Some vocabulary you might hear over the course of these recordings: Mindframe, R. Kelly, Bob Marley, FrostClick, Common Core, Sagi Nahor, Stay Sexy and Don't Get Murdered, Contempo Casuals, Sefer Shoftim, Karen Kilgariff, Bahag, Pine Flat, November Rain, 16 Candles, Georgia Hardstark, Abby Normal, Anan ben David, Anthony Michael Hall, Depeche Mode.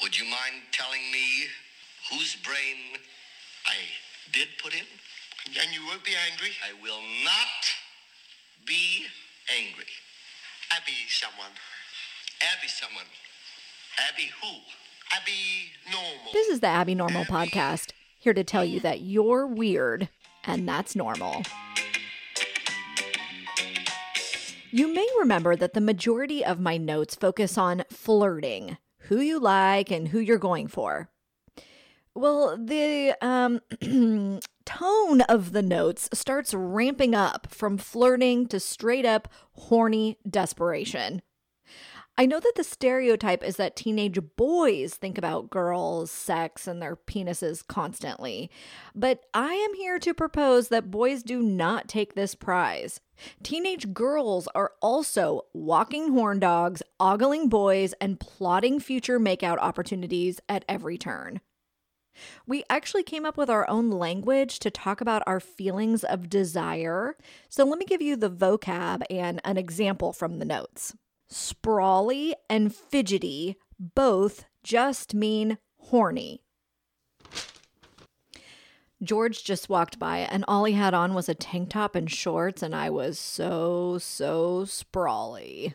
Would you mind telling me whose brain I did put in? And you won't be angry? I will not be angry. Abby someone. Abby someone. Abby who? Abby Normal. This is the Abby Normal podcast, here to tell you that you're weird and that's normal. You may remember that the majority of my notes focus on flirting, who you like and who you're going for. Well, the tone of the notes starts ramping up from flirting to straight up horny desperation. I know that the stereotype is that teenage boys think about girls, sex, and their penises constantly, but I am here to propose that boys do not take this prize. Teenage girls are also walking horn dogs, ogling boys, and plotting future makeout opportunities at every turn. We actually came up with our own language to talk about our feelings of desire, so let me give you the vocab and an example from the notes. Sprawly and fidgety both just mean horny. George just walked by and all he had on was a tank top and shorts and I was so sprawly.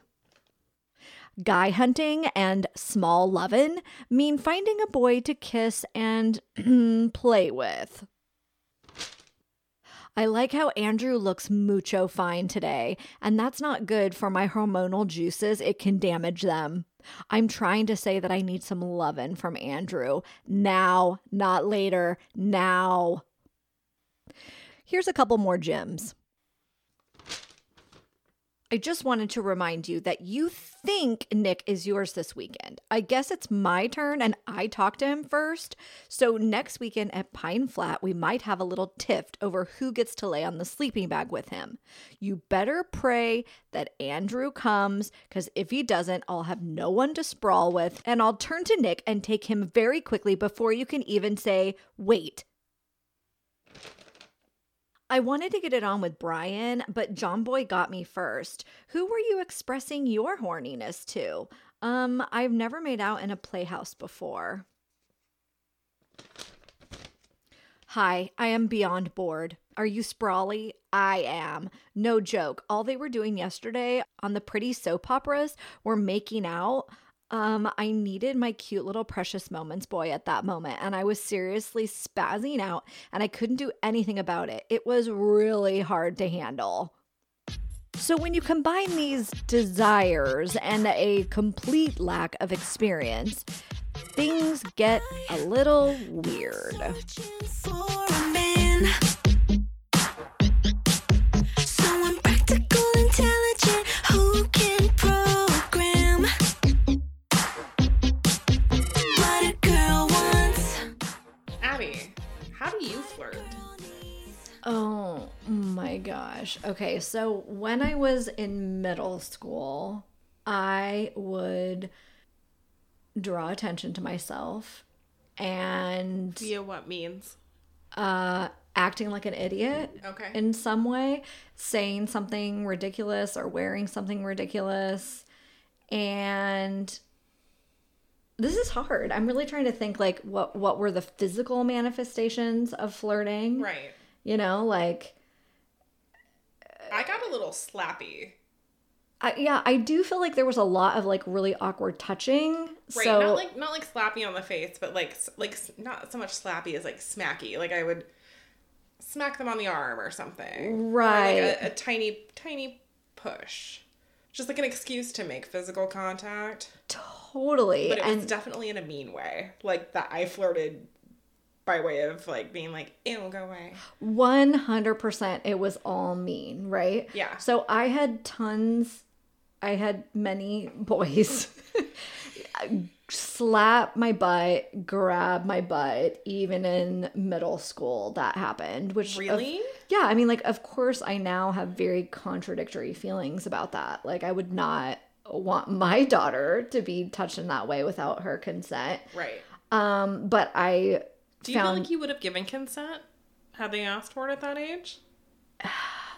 Guy hunting and small lovin' mean finding a boy to kiss and play with. I like how Andrew looks mucho fine today, and that's not good for my hormonal juices. It can damage them. I'm trying to say that I need some lovin' from Andrew. Now, not later. Now. Here's a couple more gems. I just wanted to remind you that you think Nick is yours this weekend. I guess it's my turn and I talked to him first. So next weekend at Pine Flat, we might have a little tiff over who gets to lay on the sleeping bag with him. You better pray that Andrew comes, because if he doesn't, I'll have no one to sprawl with and I'll turn to Nick and take him very quickly before you can even say, wait. I wanted to get it on with Brian, but John Boy got me first. Who were you expressing your horniness to? I've never made out in a playhouse before. Hi, I am beyond bored. Are you sprawly? I am. No joke. All they were doing yesterday on the pretty soap operas were making out. I needed my cute little precious moments boy at that moment, and I was seriously spazzing out, and I couldn't do anything about it. It was really hard to handle. So when you combine these desires and a complete lack of experience, things get a little weird. Oh my gosh. Okay, so when I was in middle school, I would draw attention to myself and... Via what means? Acting like an idiot. Okay. In some way, saying something ridiculous or wearing something ridiculous. And this is hard. I'm really trying to think, like, what were the physical manifestations of flirting? Right. You know, like... I got a little slappy. I do feel like there was a lot of, like, really awkward touching. Right, so... not like slappy on the face, but, like not so much slappy as, like, smacky. Like, I would smack them on the arm or something. Right. Or, like, a tiny push. Just, like, an excuse to make physical contact. Totally. But it was definitely in a mean way. Like, that I flirted... by way of, like, being like, it'll go away. 100% it was all mean, right? Yeah. So I had many boys slap my butt, grab my butt, even in middle school that happened. Which really? Yeah, I mean, like, of course I now have very contradictory feelings about that. Like, I would not want my daughter to be touched in that way without her consent. Right. But I... Do you feel like you would have given consent had they asked for it at that age?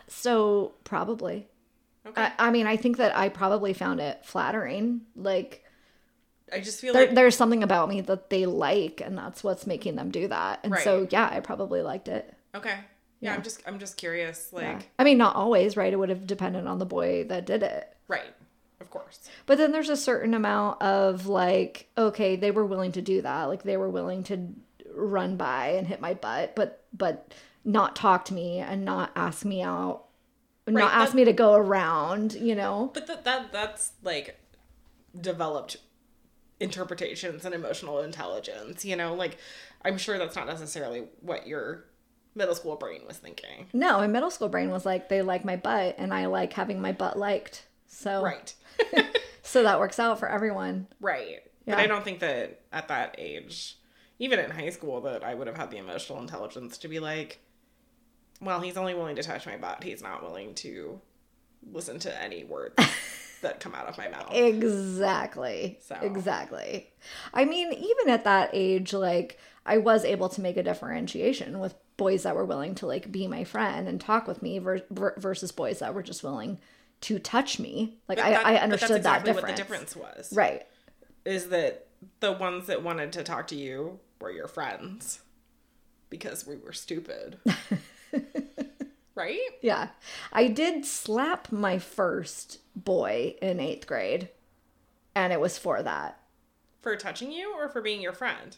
So, probably. Okay. I mean, I think that I probably found it flattering. Like, I just feel like there's something about me that they like, and that's what's making them do that. And right. So, yeah, I probably liked it. Okay. Yeah, yeah. I'm just curious. Like, yeah. I mean, not always, right? It would have depended on the boy that did it. Right. Of course. But then there's a certain amount of like, okay, they were willing to do that. Like, they were willing to run by and hit my butt, but not talk to me and not ask me out, right, not ask me to go around, you know? But that's like developed interpretations and emotional intelligence, you know? Like, I'm sure that's not necessarily what your middle school brain was thinking. No, my middle school brain was like, they like my butt and I like having my butt liked. So right. So that works out for everyone. Right. Yeah. But I don't think that at that age, even in high school, that I would have had the emotional intelligence to be like, well, he's only willing to touch my butt. He's not willing to listen to any words that come out of my mouth. Exactly. So. Exactly. I mean, even at that age, like, I was able to make a differentiation with boys that were willing to, like, be my friend and talk with me versus boys that were just willing to touch me. Like, I understood that's exactly that difference. What the difference was. Right. Is that the ones that wanted to talk to you were your friends because we were stupid. Right? Yeah. I did slap my first boy in 8th grade, and it was for that. For touching you or for being your friend?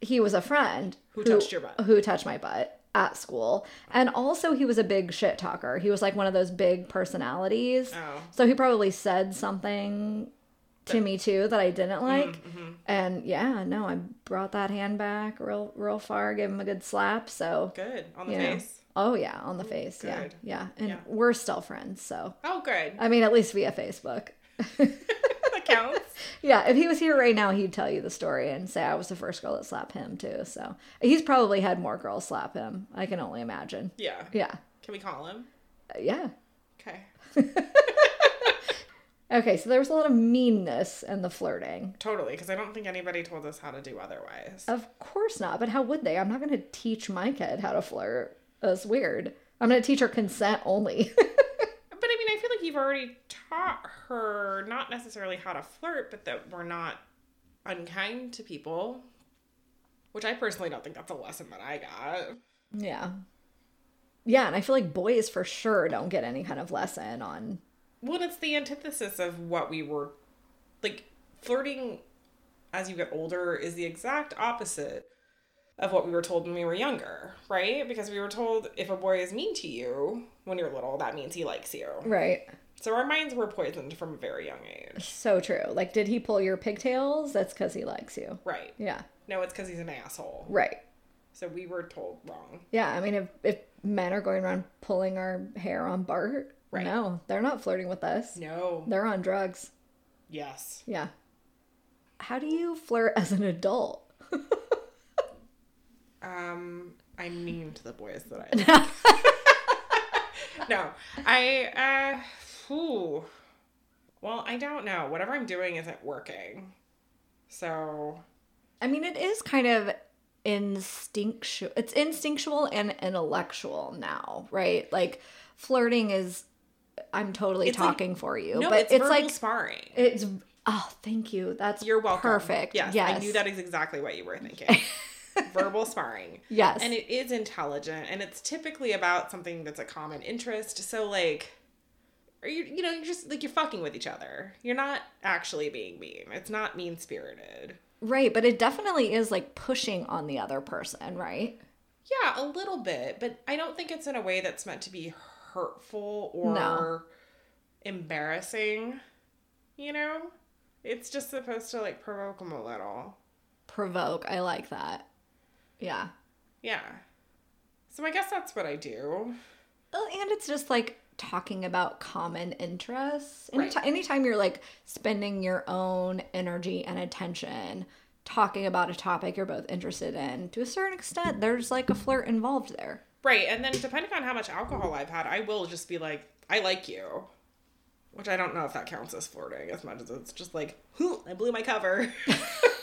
He was a friend. Who touched your butt? Who touched my butt at school. And also, he was a big shit talker. He was like one of those big personalities. Oh. So he probably said something to me too that I didn't like. Mm-hmm. And yeah, no, I brought that hand back real far, gave him a good slap. So good. On the face. Oh, yeah, on the face. Good. Yeah. And we're still friends, so. Oh, good. I mean, at least via Facebook. That counts. Yeah, if he was here right now, he'd tell you the story and say I was the first girl that slapped him, too. So he's probably had more girls slap him. I can only imagine. Yeah. Yeah. Can we call him? Yeah. Okay. Okay, so there was a lot of meanness in the flirting. Totally, because I don't think anybody told us how to do otherwise. Of course not, but how would they? I'm not going to teach my kid how to flirt. That's weird. I'm going to teach her consent only. But I mean, I feel like you've already taught her not necessarily how to flirt, but that we're not unkind to people, which I personally don't think that's a lesson that I got. Yeah. Yeah, and I feel like boys for sure don't get any kind of lesson on... Well, it's the antithesis of what we were... Like, flirting as you get older is the exact opposite of what we were told when we were younger, right? Because we were told if a boy is mean to you when you're little, that means he likes you. Right. So our minds were poisoned from a very young age. So true. Like, did he pull your pigtails? That's because he likes you. Right. Yeah. No, it's because he's an asshole. Right. So we were told wrong. Yeah, I mean, if men are going around pulling our hair on Bart, right. No, they're not flirting with us. No. They're on drugs. Yes. Yeah. How do you flirt as an adult? I'm mean to the boys that I like. No, well, I don't know. Whatever I'm doing isn't working. So. I mean, it is kind of instinctual. It's instinctual and intellectual now, right? Like, flirting is, I'm totally talking like, for you. No, but it's verbal like, sparring. It's, oh, thank you. That's You're welcome. Perfect. Yes. I knew that is exactly what you were thinking. Verbal sparring. Yes. And it is intelligent, and it's typically about something that's a common interest. So, like, are you know, you're just, like, you're fucking with each other. You're not actually being mean. It's not mean-spirited. Right, but it definitely is, like, pushing on the other person, right? Yeah, a little bit, but I don't think it's in a way that's meant to be hurtful or embarrassing, you know? It's just supposed to, like, provoke them a little. Provoke. I like that. Yeah. Yeah. So I guess that's what I do. Well, and it's just like talking about common interests. Right. Anytime you're like spending your own energy and attention talking about a topic you're both interested in, to a certain extent, there's like a flirt involved there. Right. And then depending on how much alcohol I've had, I will just be like, I like you. Which I don't know if that counts as flirting as much as it's just like, I blew my cover,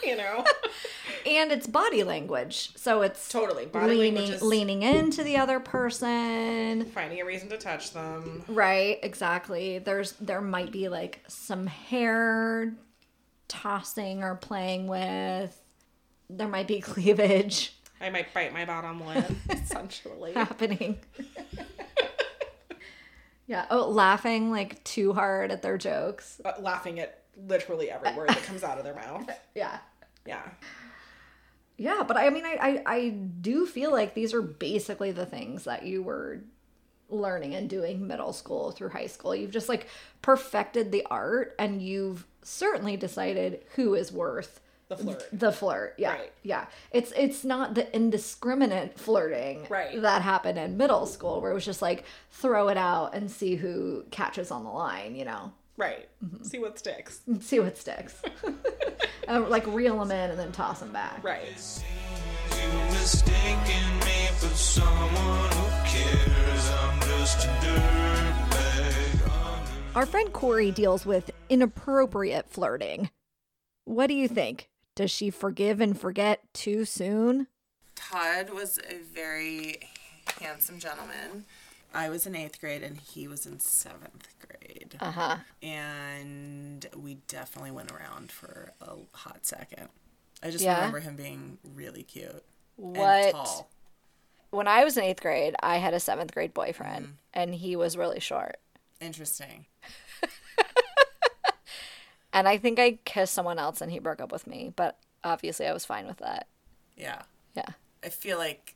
you know? And it's body language. So it's totally body language is leaning into the other person. Finding a reason to touch them. Right, exactly. There might be like some hair tossing or playing with. There might be cleavage. I might bite my bottom lip, essentially. Happening. Yeah. Oh, laughing like too hard at their jokes. Laughing at literally every word that comes out of their mouth. Yeah. Yeah. Yeah, but I mean, I do feel like these are basically the things that you were learning and doing middle school through high school. You've just like perfected the art, and you've certainly decided who is worth the flirt. Yeah. Right. Yeah. It's not the indiscriminate flirting that happened in middle school where it was just like throw it out and see who catches on the line, you know? Right. Mm-hmm. See what sticks. Like reel them in and then toss them back. Right. It seems you were mistaking me for someone who cares. I'm just a dirtbag. Our friend Corey deals with inappropriate flirting. What do you think? Does she forgive and forget too soon? Todd was a very handsome gentleman. I was in 8th grade and he was in 7th grade. Uh-huh. And we definitely went around for a hot second. I just remember him being really cute and tall. When I was in 8th grade, I had a 7th grade boyfriend and he was really short. Interesting. And I think I kissed someone else and he broke up with me, but obviously I was fine with that. Yeah. Yeah. I feel like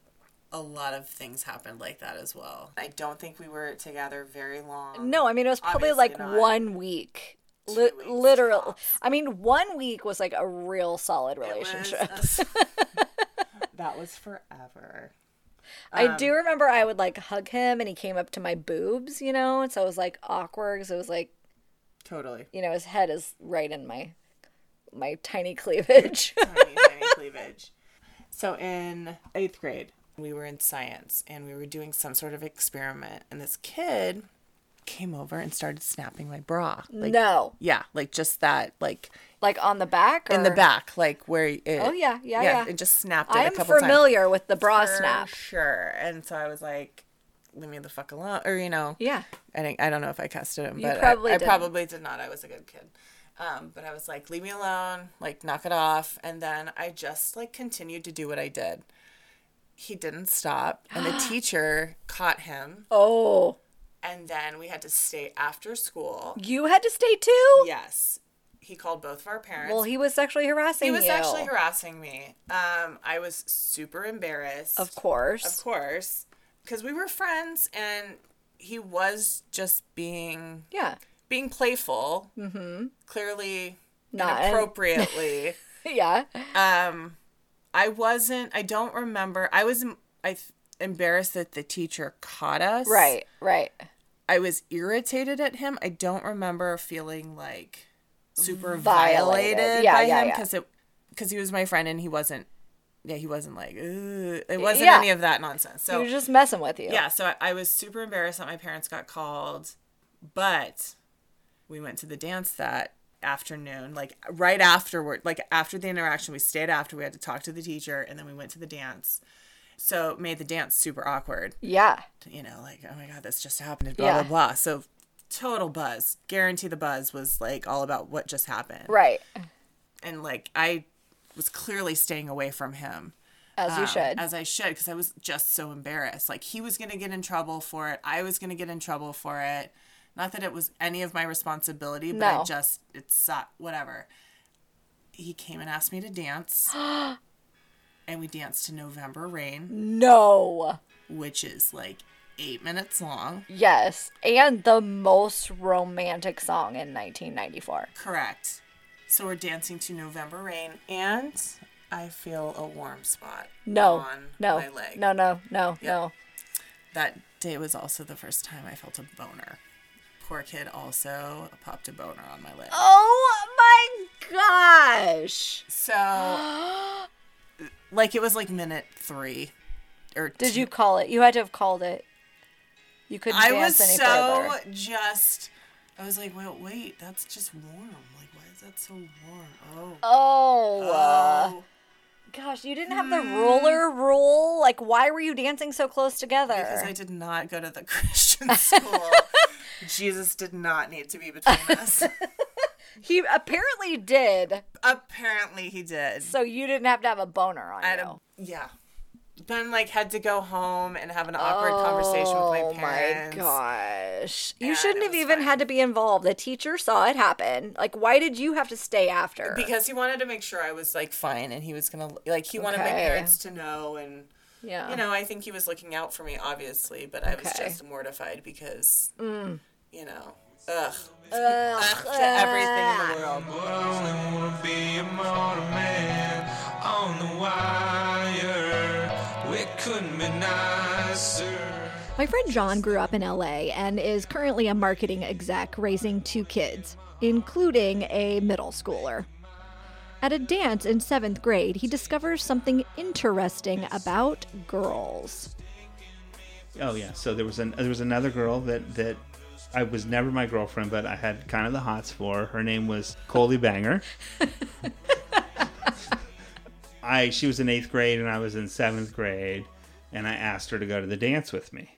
a lot of things happened like that as well. I don't think we were together very long. No, I mean, it was probably obviously like 1 week. Literal. I mean, 1 week was like a real solid relationship. That was forever. I do remember I would like hug him and he came up to my boobs, you know? And so it was like awkward because it was like. Totally. You know, his head is right in my tiny cleavage. Tiny cleavage. So in 8th grade. We were in science, and we were doing some sort of experiment, and this kid came over and started snapping my bra. Like, no. Yeah, like just that, like... Like on the back? Or? In the back, like where... It, oh, yeah, yeah, yeah. It just snapped it a couple times. I am familiar with the bra snap. Sure, and so I was like, leave me the fuck alone, or, you know... Yeah. I don't know if I cussed him, but I probably did not. I was a good kid. But I was like, leave me alone, like knock it off, and then I just like continued to do what I did. He didn't stop, and the teacher caught him. Oh. And then we had to stay after school. You had to stay too? Yes. He called both of our parents. Well, he was sexually harassing you. He was actually harassing me. I was super embarrassed. Of course. Of course. Because we were friends, and he was just being... Yeah. Being playful. Mm-hmm. Clearly. Not inappropriately. Yeah. I wasn't, I don't remember. I was embarrassed that the teacher caught us. Right, right. I was irritated at him. I don't remember feeling like super violated by him because he was my friend and he wasn't like, ugh. It wasn't any of that nonsense. So he was just messing with you. Yeah, so I was super embarrassed that my parents got called, but we went to the dance that afternoon, like right afterward, like after the interaction, we stayed after, we had to talk to the teacher, and then we went to the dance. So it made the dance super awkward. Yeah. You know, like, oh my God, this just happened, blah, blah, blah. So total buzz. Guarantee the buzz was like all about what just happened. Right. And like, I was clearly staying away from him. As you should. As I should, because I was just so embarrassed. Like, he was going to get in trouble for it. I was going to get in trouble for it. Not that it was any of my responsibility, but no. It sucked, whatever. He came and asked me to dance. And we danced to November Rain. No. Which is like 8 minutes long. Yes. And the most romantic song in 1994. Correct. So we're dancing to November Rain. And I feel a warm spot on my leg. No. That day was also the first time I felt a boner. Poor kid also popped a boner on my leg. Oh my gosh. So like it was like minute 3 or Did you call it? You had to have called it. You couldn't dance any further. I was like, well, wait, that's just warm. Like, why is that so warm? Oh. Gosh, you didn't have the roller roll? Like, why were you dancing so close together? Because I did not go to the Christian school. Jesus did not need to be between us. He apparently did. Apparently he did. So you didn't have to have a boner on you. Yeah. Then, like, had to go home and have an awkward conversation with my parents. Oh, my gosh. You shouldn't have even had to be involved. The teacher saw it happen. Like, why did you have to stay after? Because he wanted to make sure I was, like, fine, and he was going to, like, he wanted my parents to know, and, you know, I think he was looking out for me, obviously, but I was just mortified because, you know, ugh to everything in the world. Would only want to be a motor man on the wire. It couldn't be nicer. My friend John grew up in LA and is currently a marketing exec raising 2 kids, including a middle schooler. At a dance in 7th grade, he discovers something interesting about girls. Oh yeah, so there was another girl that I was never my girlfriend, but I had kind of the hots for. Her name was Coley Banger. She was in 8th grade and I was in 7th grade, and I asked her to go to the dance with me.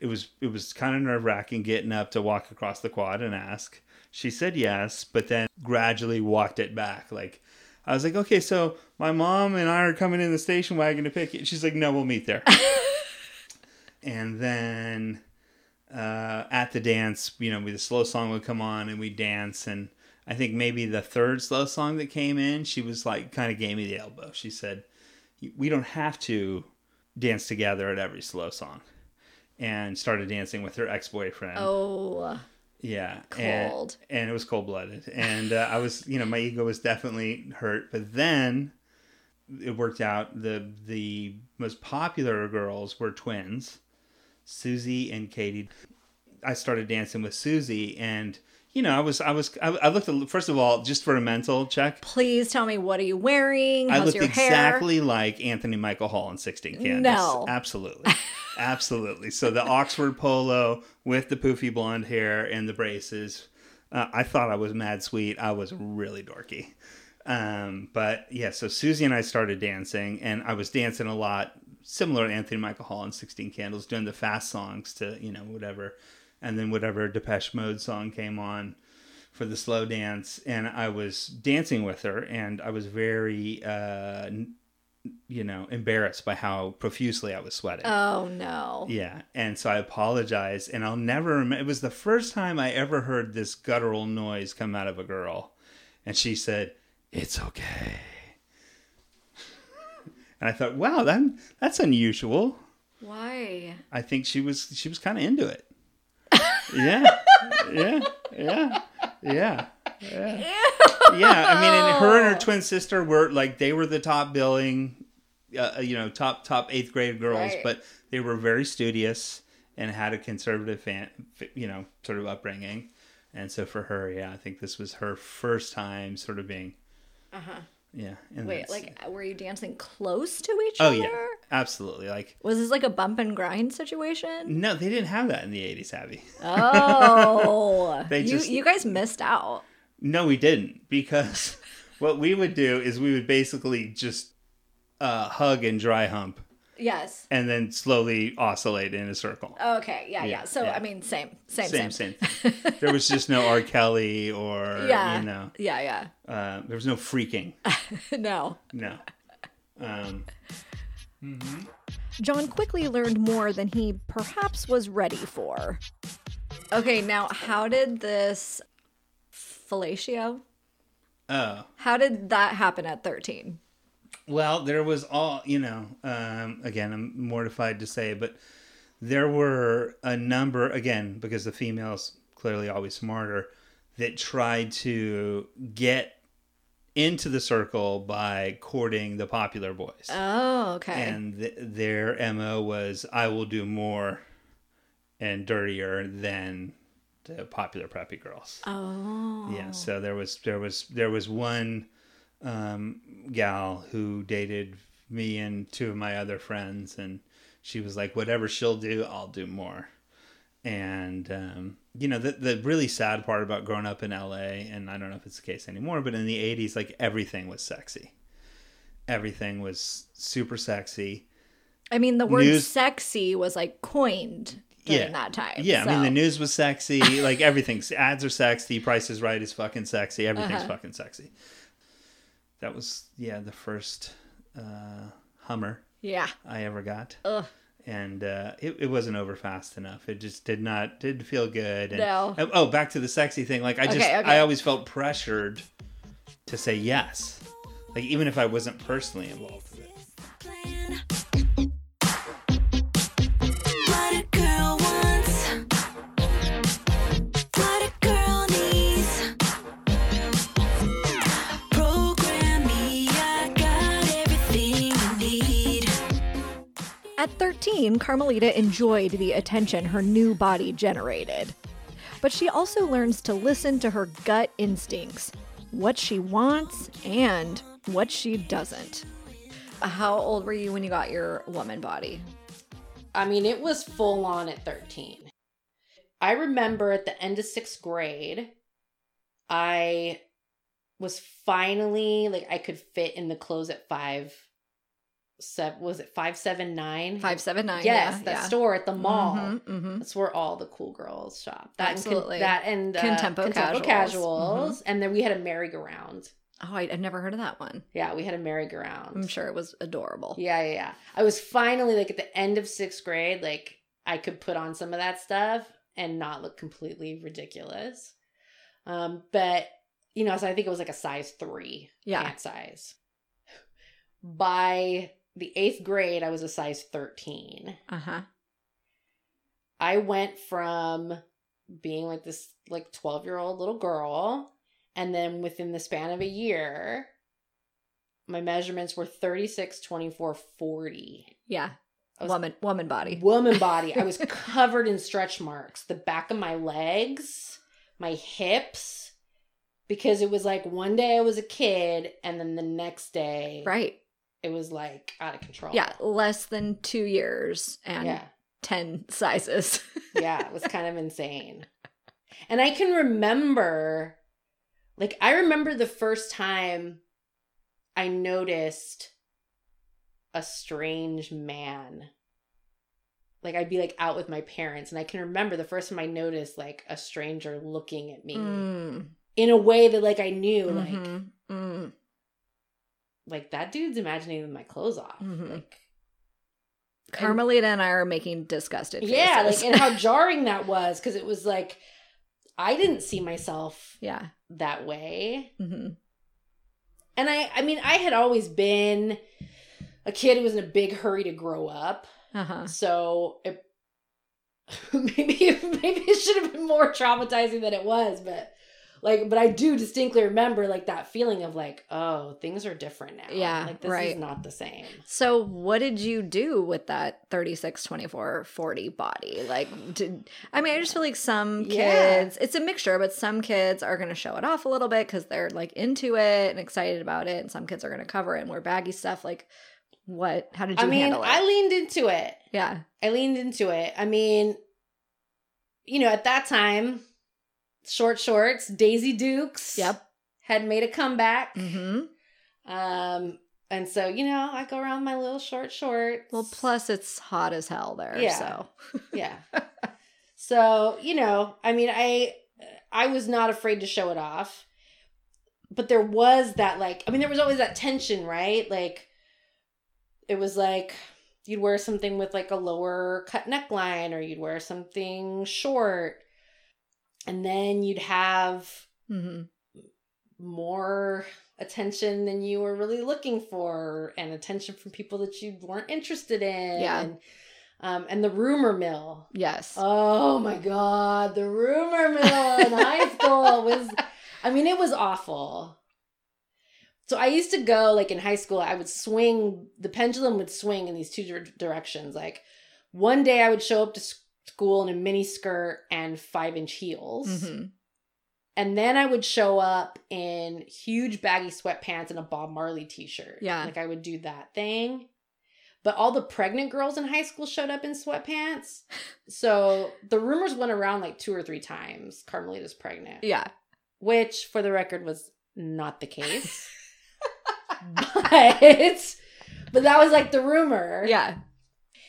It was kind of nerve-wracking getting up to walk across the quad and ask. She said yes, but then gradually walked it back. Like, I was like, okay, so my mom and I are coming in the station wagon to pick you. She's like, no, we'll meet there. And then at the dance, you know, the slow song would come on and we'd dance, and I think maybe the 3rd slow song that came in, she was like, kind of gave me the elbow. She said, we don't have to dance together at every slow song. And started dancing with her ex-boyfriend. Oh. Yeah. Cold. And it was cold-blooded. And I was, you know, my ego was definitely hurt. But then it worked out. The most popular girls were twins, Susie and Katie. I started dancing with Susie, and... You know, I looked at, first of all, just for a mental check. Please tell me, what are you wearing? How's your hair? I looked exactly like Anthony Michael Hall in 16 Candles. No. Absolutely. Absolutely. So the Oxford polo with the poofy blonde hair and the braces. I thought I was mad sweet. I was really dorky. But yeah, so Susie and I started dancing, and I was dancing a lot, similar to Anthony Michael Hall in 16 Candles, doing the fast songs to, you know, whatever. And then whatever Depeche Mode song came on for the slow dance. And I was dancing with her, and I was very, you know, embarrassed by how profusely I was sweating. Oh, no. Yeah. And so I apologized, and I'll never remember. It was the first time I ever heard this guttural noise come out of a girl. And she said, "It's okay." And I thought, wow, that's unusual. Why? I think she was kind of into it. Yeah. Ew. Yeah, I mean, and her twin sister were, like, they were the top billing, you know, top 8th grade girls, right. But they were very studious and had a conservative, you know, sort of upbringing. And so for her, yeah, I think this was her first time sort of being, yeah. And wait, like, were you dancing close to each other? Oh, yeah. Absolutely. Like, was this like a bump and grind situation? No, they didn't have that in the 80s, Abby. Oh. You guys missed out. No, we didn't, because what we would do is we would basically just hug and dry hump. Yes. And then slowly oscillate in a circle. Okay. Yeah. So, yeah. I mean, same. There was just no R. Kelly or, you know. Yeah. There was no freaking. No. John quickly learned more than he perhaps was ready for. Okay, now how did this fellatio? Oh. How did that happen at 13? Well, there was all, you know, again, I'm mortified to say, but there were a number, again, because the females clearly always smarter, that tried to get into the circle by courting the popular boys. Oh, okay. And their MO was, I will do more and dirtier than the popular preppy girls. Oh. Yeah, so there was one... gal who dated me and 2 of my other friends, and she was like, whatever she'll do, I'll do more. And you know, the really sad part about growing up in LA, and I don't know if it's the case anymore, but in the 80s, like, everything was sexy. Everything was super sexy. I mean, the word sexy was, like, coined during that time. Yeah, so. I mean, the news was sexy. Like, everything's... ads are sexy. Price is Right is fucking sexy. Everything's fucking sexy. That was, the first Hummer I ever got. Ugh. And it wasn't over fast enough. It just didn't feel good. And, no. Oh, back to the sexy thing. Like, I always felt pressured to say yes. Like, even if I wasn't personally involved with it. At 13, Carmelita enjoyed the attention her new body generated. But she also learns to listen to her gut instincts, what she wants and what she doesn't. How old were you when you got your woman body? I mean, it was full on at 13. I remember at the end of 6th grade, I was finally, like, I could fit in the clothes at 579? 579. Yes, store at the mall. Mm-hmm, mm-hmm. That's where all the cool girls shop. Absolutely. And Contempo Casuals. Mm-hmm. And then we had a merry-go-round. Oh, I'd never heard of that one. Yeah, we had a merry-go-round. I'm sure it was adorable. Yeah. I was finally, like, at the end of 6th grade, like, I could put on some of that stuff and not look completely ridiculous. But, so I think it was like a size 3 pant size. By the 8th grade, I was a size 13. Uh-huh. I went from being like this, like, 12-year-old little girl, and then within the span of a year, my measurements were 36, 24, 40. Yeah. Woman body. Woman body. I was covered in stretch marks. The back of my legs, my hips, because it was like one day I was a kid, and then the next day... Right. It was like out of control. Yeah, less than 2 years and 10 sizes. It was kind of insane. And I can remember, like, the first time I noticed a strange man. Like, I'd be, like, out with my parents, and I can remember the first time I noticed, like, a stranger looking at me in a way that, like, I knew, like, that dude's imagining my clothes off. Mm-hmm. Like, Carmelita and I are making disgusted faces. Yeah, like, and how jarring that was, because it was like, I didn't see myself that way. Mm-hmm. And I had always been a kid who was in a big hurry to grow up. Uh-huh. So it, maybe it should have been more traumatizing than it was, but... Like, but I do distinctly remember, like, that feeling of, like, oh, things are different now. Yeah, like, this is not the same. So what did you do with that 36, 24, 40 body? Like, I just feel like some kids, it's a mixture, but some kids are going to show it off a little bit because they're, like, into it and excited about it. And some kids are going to cover it and wear baggy stuff. Like, how did you handle it? I leaned into it. Yeah. I mean, at that time... Short shorts, Daisy Dukes. Yep. Had made a comeback. Mm-hmm. And so, I go around with my little short shorts. Well, plus it's hot as hell there. Yeah. So. So, I was not afraid to show it off. But there was that, like, there was always that tension, right? Like, it was like... You'd wear something with, like, a lower cut neckline, or you'd wear something short. And then you'd have more attention than you were really looking for, and attention from people that you weren't interested in. Yeah. And the rumor mill. Yes. Oh my God. The rumor mill in high school was, it was awful. So I used to go, like, in high school, I would swing, the pendulum would swing in these two directions. Like, one day I would show up to school in a mini skirt and 5-inch heels. Mm-hmm. And then I would show up in huge baggy sweatpants and a Bob Marley t-shirt. Yeah. Like, I would do that thing. But all the pregnant girls in high school showed up in sweatpants. So the rumors went around like 2 or 3 times. Carmelita's pregnant. Yeah. Which, for the record, was not the case. But that was like the rumor. Yeah.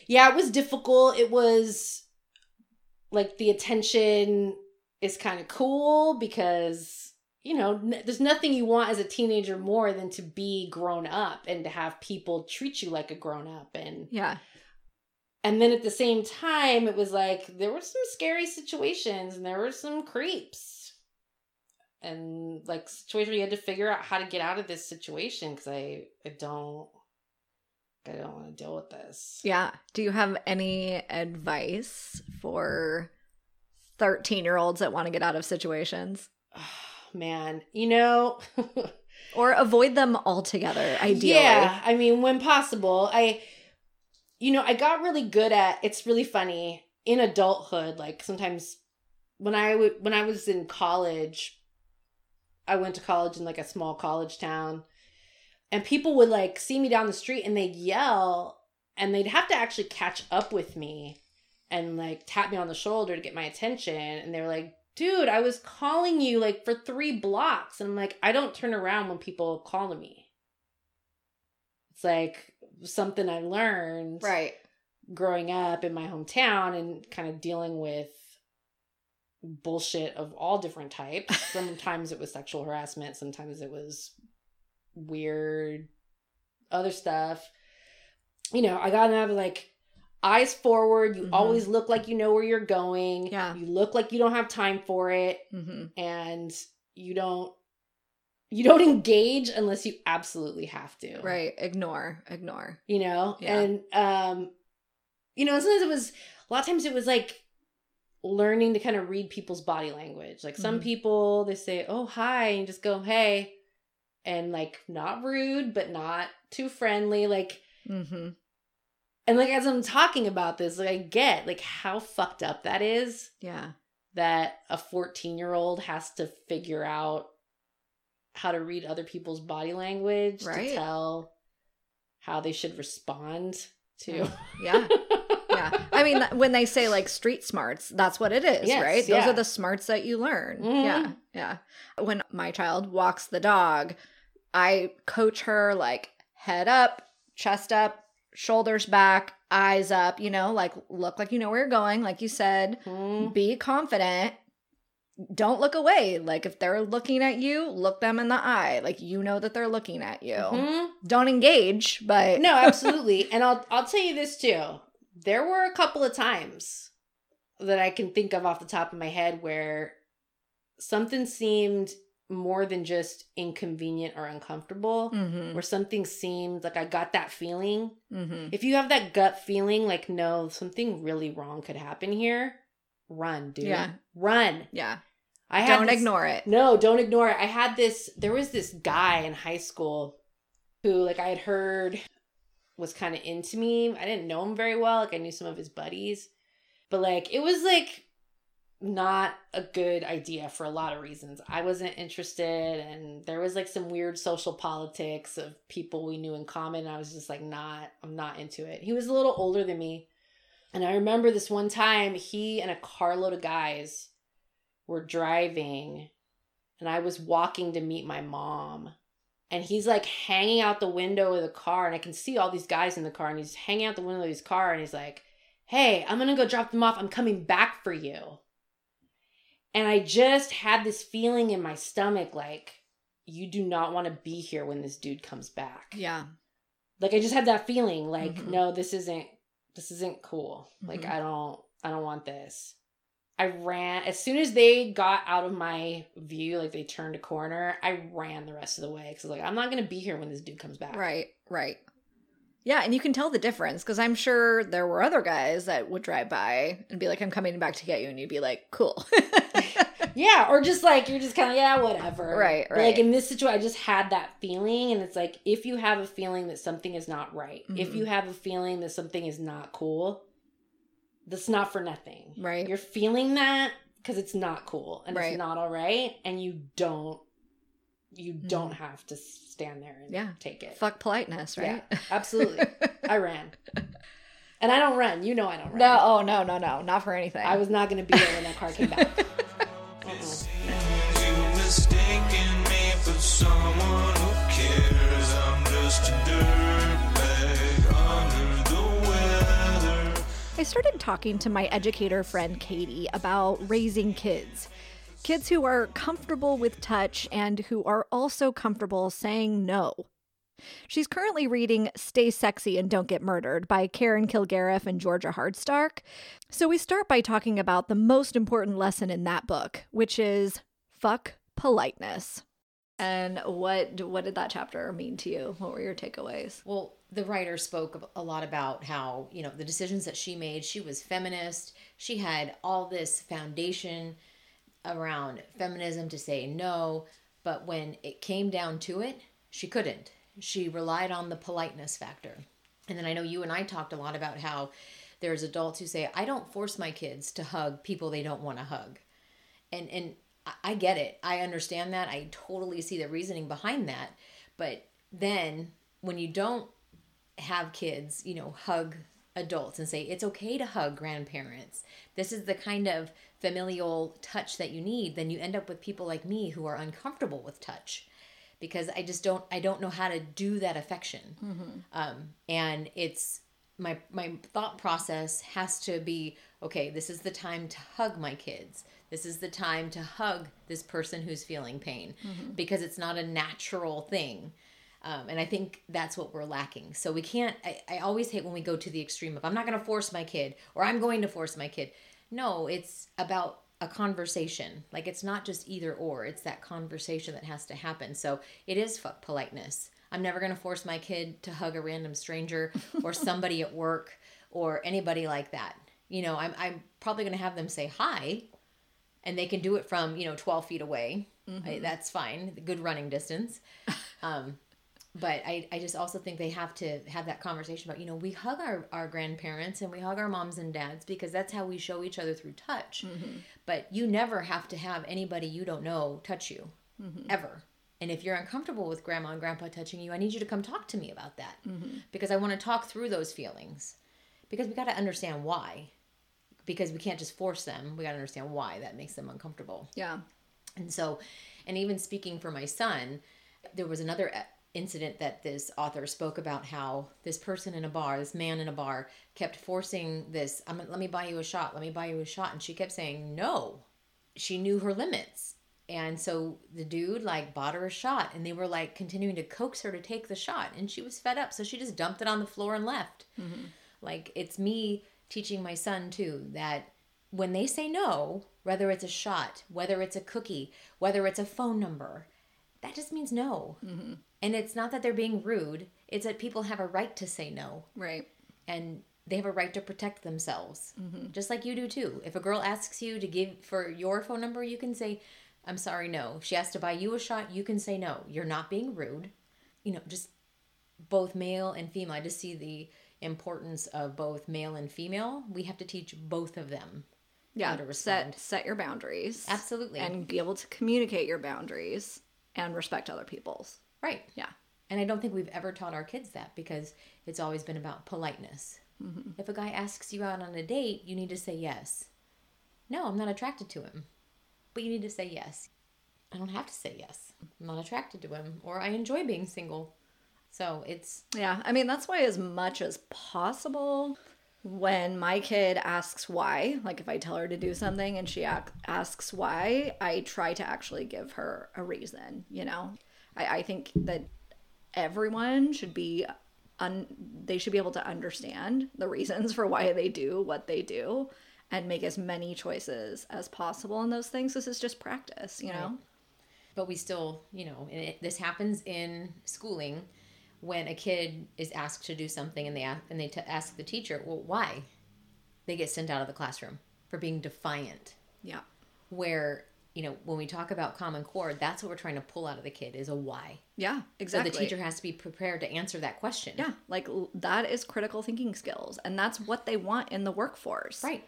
Yeah, it was difficult. It was... like the attention is kind of cool because, you know, there's nothing you want as a teenager more than to be grown up and to have people treat you like a grown up. And yeah. And then at the same time, it was like, there were some scary situations and there were some creeps and like situations where you had to figure out how to get out of this situation. Cause I don't want to deal with this. Yeah. Do you have any advice for 13-year-olds that want to get out of situations? Oh, man, you know, or avoid them altogether. Ideally. Yeah. I mean, when possible, I got really good at, it's really funny in adulthood. Like sometimes when I was in college, I went to college in like a small college town, and people would like see me down the street and they'd yell and they'd have to actually catch up with me and like tap me on the shoulder to get my attention. And they were like, dude, I was calling you like for 3 blocks. And I'm like, I don't turn around when people call me. It's like something I learned right growing up in my hometown and kind of dealing with bullshit of all different types. Sometimes it was sexual harassment. Sometimes it was weird other stuff. You know, I got to have like eyes forward. You mm-hmm. always look like you know where you're going. Yeah. You look like you don't have time for it. Mm-hmm. And you don't engage unless you absolutely have to. Right. Ignore. You know? Yeah. And, you know, sometimes it was, a lot of times it was like learning to kind of read people's body language. Like some mm-hmm. people, they say, oh, hi, and just go, hey. And like, not rude, but not too friendly. Like, mm-hmm. and like, as I'm talking about this, like I get like how fucked up that is. Yeah. That a 14-year-old has to figure out how to read other people's body language right. to tell how they should respond to. Yeah. Yeah. I mean, when they say like street smarts, that's what it is, yes, right? Yeah. Those are the smarts that you learn. Mm-hmm. Yeah. Yeah. When my child walks the dog, I coach her like head up, chest up, shoulders back, eyes up, you know, like look like you know where you're going. Like you said, mm-hmm. be confident. Don't look away. Like if they're looking at you, look them in the eye. Like you know that they're looking at you. Mm-hmm. Don't engage, but no, absolutely. And I'll tell you this too. There were a couple of times that I can think of off the top of my head where something seemed more than just inconvenient or uncomfortable, mm-hmm. where something seemed like I got that feeling. Mm-hmm. If you have that gut feeling, like no, something really wrong could happen here. Run, dude. Yeah. Run. Yeah. Don't ignore it. There was this guy in high school who like I had heard was kind of into me. I didn't know him very well. Like I knew some of his buddies, but like, it was like not a good idea for a lot of reasons. I wasn't interested. And there was like some weird social politics of people we knew in common. And I was just like, I'm not into it. He was a little older than me. And I remember this one time he and a carload of guys were driving and I was walking to meet my mom and he's like hanging out the window of the car and I can see all these guys in the car and he's hanging out the window of his car and he's like, hey, I'm going to go drop them off. I'm coming back for you. And I just had this feeling in my stomach, like you do not want to be here when this dude comes back. Yeah. Like I just had that feeling like, mm-hmm. no, this isn't cool. Like, mm-hmm. I don't want this. I ran. As soon as they got out of my view, like they turned a corner, I ran the rest of the way. Cause like, I'm not going to be here when this dude comes back. Right. Yeah. And you can tell the difference. Cause I'm sure there were other guys that would drive by and be like, I'm coming back to get you. And you'd be like, cool. Yeah. Or just like, you're just kind of, yeah, whatever. Right. But like in this situation, I just had that feeling. And it's like, if you have a feeling that something is not right, mm-hmm. if you have a feeling that something is not cool, that's not for nothing. Right. You're feeling that because it's not cool and right. it's not all right. And you don't mm-hmm. have to stand there and yeah. take it. Fuck politeness, right? Yeah, absolutely. I ran. And I don't run. You know I don't run. No. Oh, no. Not for anything. I was not going to be there when that car came back. Mistaking me for someone who cares. I'm just a dirtbag under the weather. I started talking to my educator friend Katie about raising kids. Kids who are comfortable with touch and who are also comfortable saying no. She's currently reading Stay Sexy and Don't Get Murdered by Karen Kilgariff and Georgia Hardstark. So we start by talking about the most important lesson in that book, which is fuck politeness. And what did that chapter mean to you? What were your takeaways? Well, the writer spoke a lot about how, you know, the decisions that she made, she was feminist. She had all this foundation around feminism to say no, but when it came down to it, she couldn't. She relied on the politeness factor. And then I know you and I talked a lot about how there's adults who say, I don't force my kids to hug people they don't want to hug. And I get it. I understand that. I totally see the reasoning behind that. But then when you don't have kids, you know, hug adults and say, it's okay to hug grandparents. This is the kind of familial touch that you need. Then you end up with people like me who are uncomfortable with touch because I don't know how to do that affection. Mm-hmm. And it's my thought process has to be, okay, this is the time to hug my kids. This is the time to hug this person who's feeling pain because it's not a natural thing. And I think that's what we're lacking. So we can't, I always hate when we go to the extreme of I'm not going to force my kid or I'm going to force my kid. No, it's about a conversation. Like it's not just either or, it's that conversation that has to happen. So it is fuck politeness. I'm never going to force my kid to hug a random stranger or somebody at work or anybody like that. You know, I'm probably going to have them say hi and they can do it from, you know, 12 feet away. Mm-hmm. That's fine. Good running distance. But I just also think they have to have that conversation about, you know, we hug our grandparents and we hug our moms and dads because that's how we show each other through touch. Mm-hmm. But you never have to have anybody you don't know touch you, ever. And if you're uncomfortable with grandma and grandpa touching you, I need you to come talk to me about that because I want to talk through those feelings because we got to understand why. Because we can't just force them. We got to understand why that makes them uncomfortable. Yeah. And so, and even speaking for my son, there was another incident that this author spoke about how this person in a bar, this man in a bar, kept forcing this, let me buy you a shot, let me buy you a shot. And she kept saying no. She knew her limits. And so the dude like bought her a shot and they were like continuing to coax her to take the shot. And she was fed up. So she just dumped it on the floor and left. Mm-hmm. Like it's me teaching my son too, that when they say no, whether it's a shot, whether it's a cookie, whether it's a phone number, that just means no. Mm-hmm. And it's not that they're being rude. It's that people have a right to say no. Right. And they have a right to protect themselves. Mm-hmm. Just like you do too. If a girl asks you to give for your phone number, you can say, I'm sorry, no. If she has to buy you a shot, you can say no. You're not being rude. You know, just both male and female. I just see the importance of both male and female. We have to teach both of them. Yeah. How to respond. Set your boundaries. Absolutely. And be able to communicate your boundaries and respect other people's. Right. Yeah. And I don't think we've ever taught our kids that because it's always been about politeness. Mm-hmm. If a guy asks you out on a date, you need to say yes. No, I'm not attracted to him. But you need to say yes. I don't have to say yes. I'm not attracted to him. Or I enjoy being single. So it's... Yeah. I mean, that's why as much as possible when my kid asks why, like if I tell her to do something and she asks why, I try to actually give her a reason, you know? I think that everyone should be, they should be able to understand the reasons for why they do what they do and make as many choices as possible in those things. This is just practice, you know? Right. But we still, you know, this happens in schooling when a kid is asked to do something and they ask the teacher, well, why? They get sent out of the classroom for being defiant. Yeah. Where... You know, when we talk about Common Core, that's what we're trying to pull out of the kid is a why. Yeah, exactly. So the teacher has to be prepared to answer that question. Yeah, like that is critical thinking skills. And that's what they want in the workforce. Right.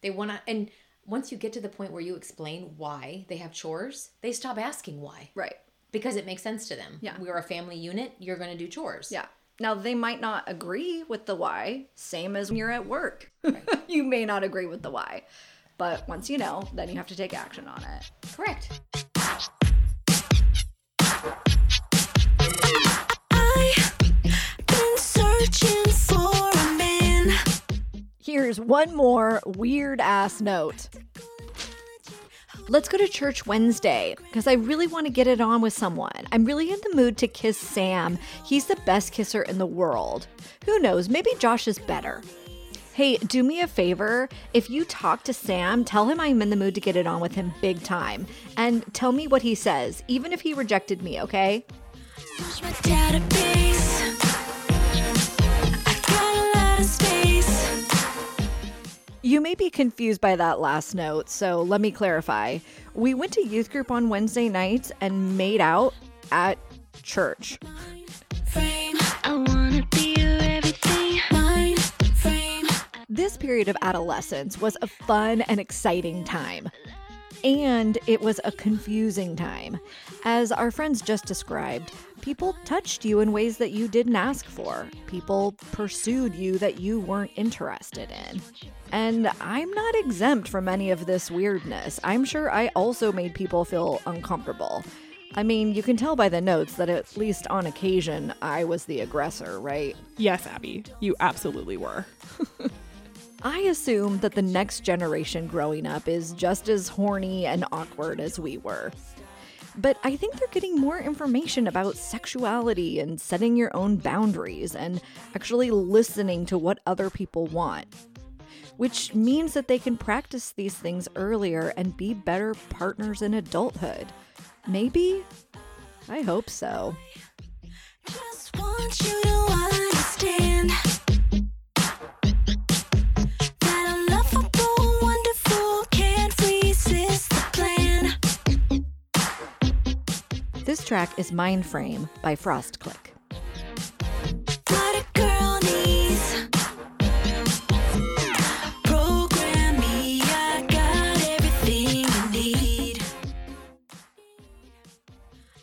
They want to, and once you get to the point where you explain why they have chores, they stop asking why. Right. Because it makes sense to them. Yeah. We're a family unit. You're going to do chores. Yeah. Now, they might not agree with the why, same as when you're at work. Right. You may not agree with the why. But once you know, then you have to take action on it. Correct. I've been searching for a man. Here here's one more weird ass note. Let's go to church Wednesday because I really want to get it on with someone. I'm really in the mood to kiss Sam. He's the best kisser in the world. Who knows? Maybe Josh is better. Hey, do me a favor. If you talk to Sam, tell him I'm in the mood to get it on with him big time. And tell me what he says, even if he rejected me, okay? You may be confused by that last note, so let me clarify. We went to youth group on Wednesday nights and made out at church. This period of adolescence was a fun and exciting time. And it was a confusing time. As our friends just described, people touched you in ways that you didn't ask for. People pursued you that you weren't interested in. And I'm not exempt from any of this weirdness. I'm sure I also made people feel uncomfortable. I mean, you can tell by the notes that at least on occasion, I was the aggressor, right? Yes, Abby, you absolutely were. I assume that the next generation growing up is just as horny and awkward as we were. But I think they're getting more information about sexuality and setting your own boundaries and actually listening to what other people want, which means that they can practice these things earlier and be better partners in adulthood. Maybe? I hope so. Just want you to understand. This track is Mindframe by FrostClick.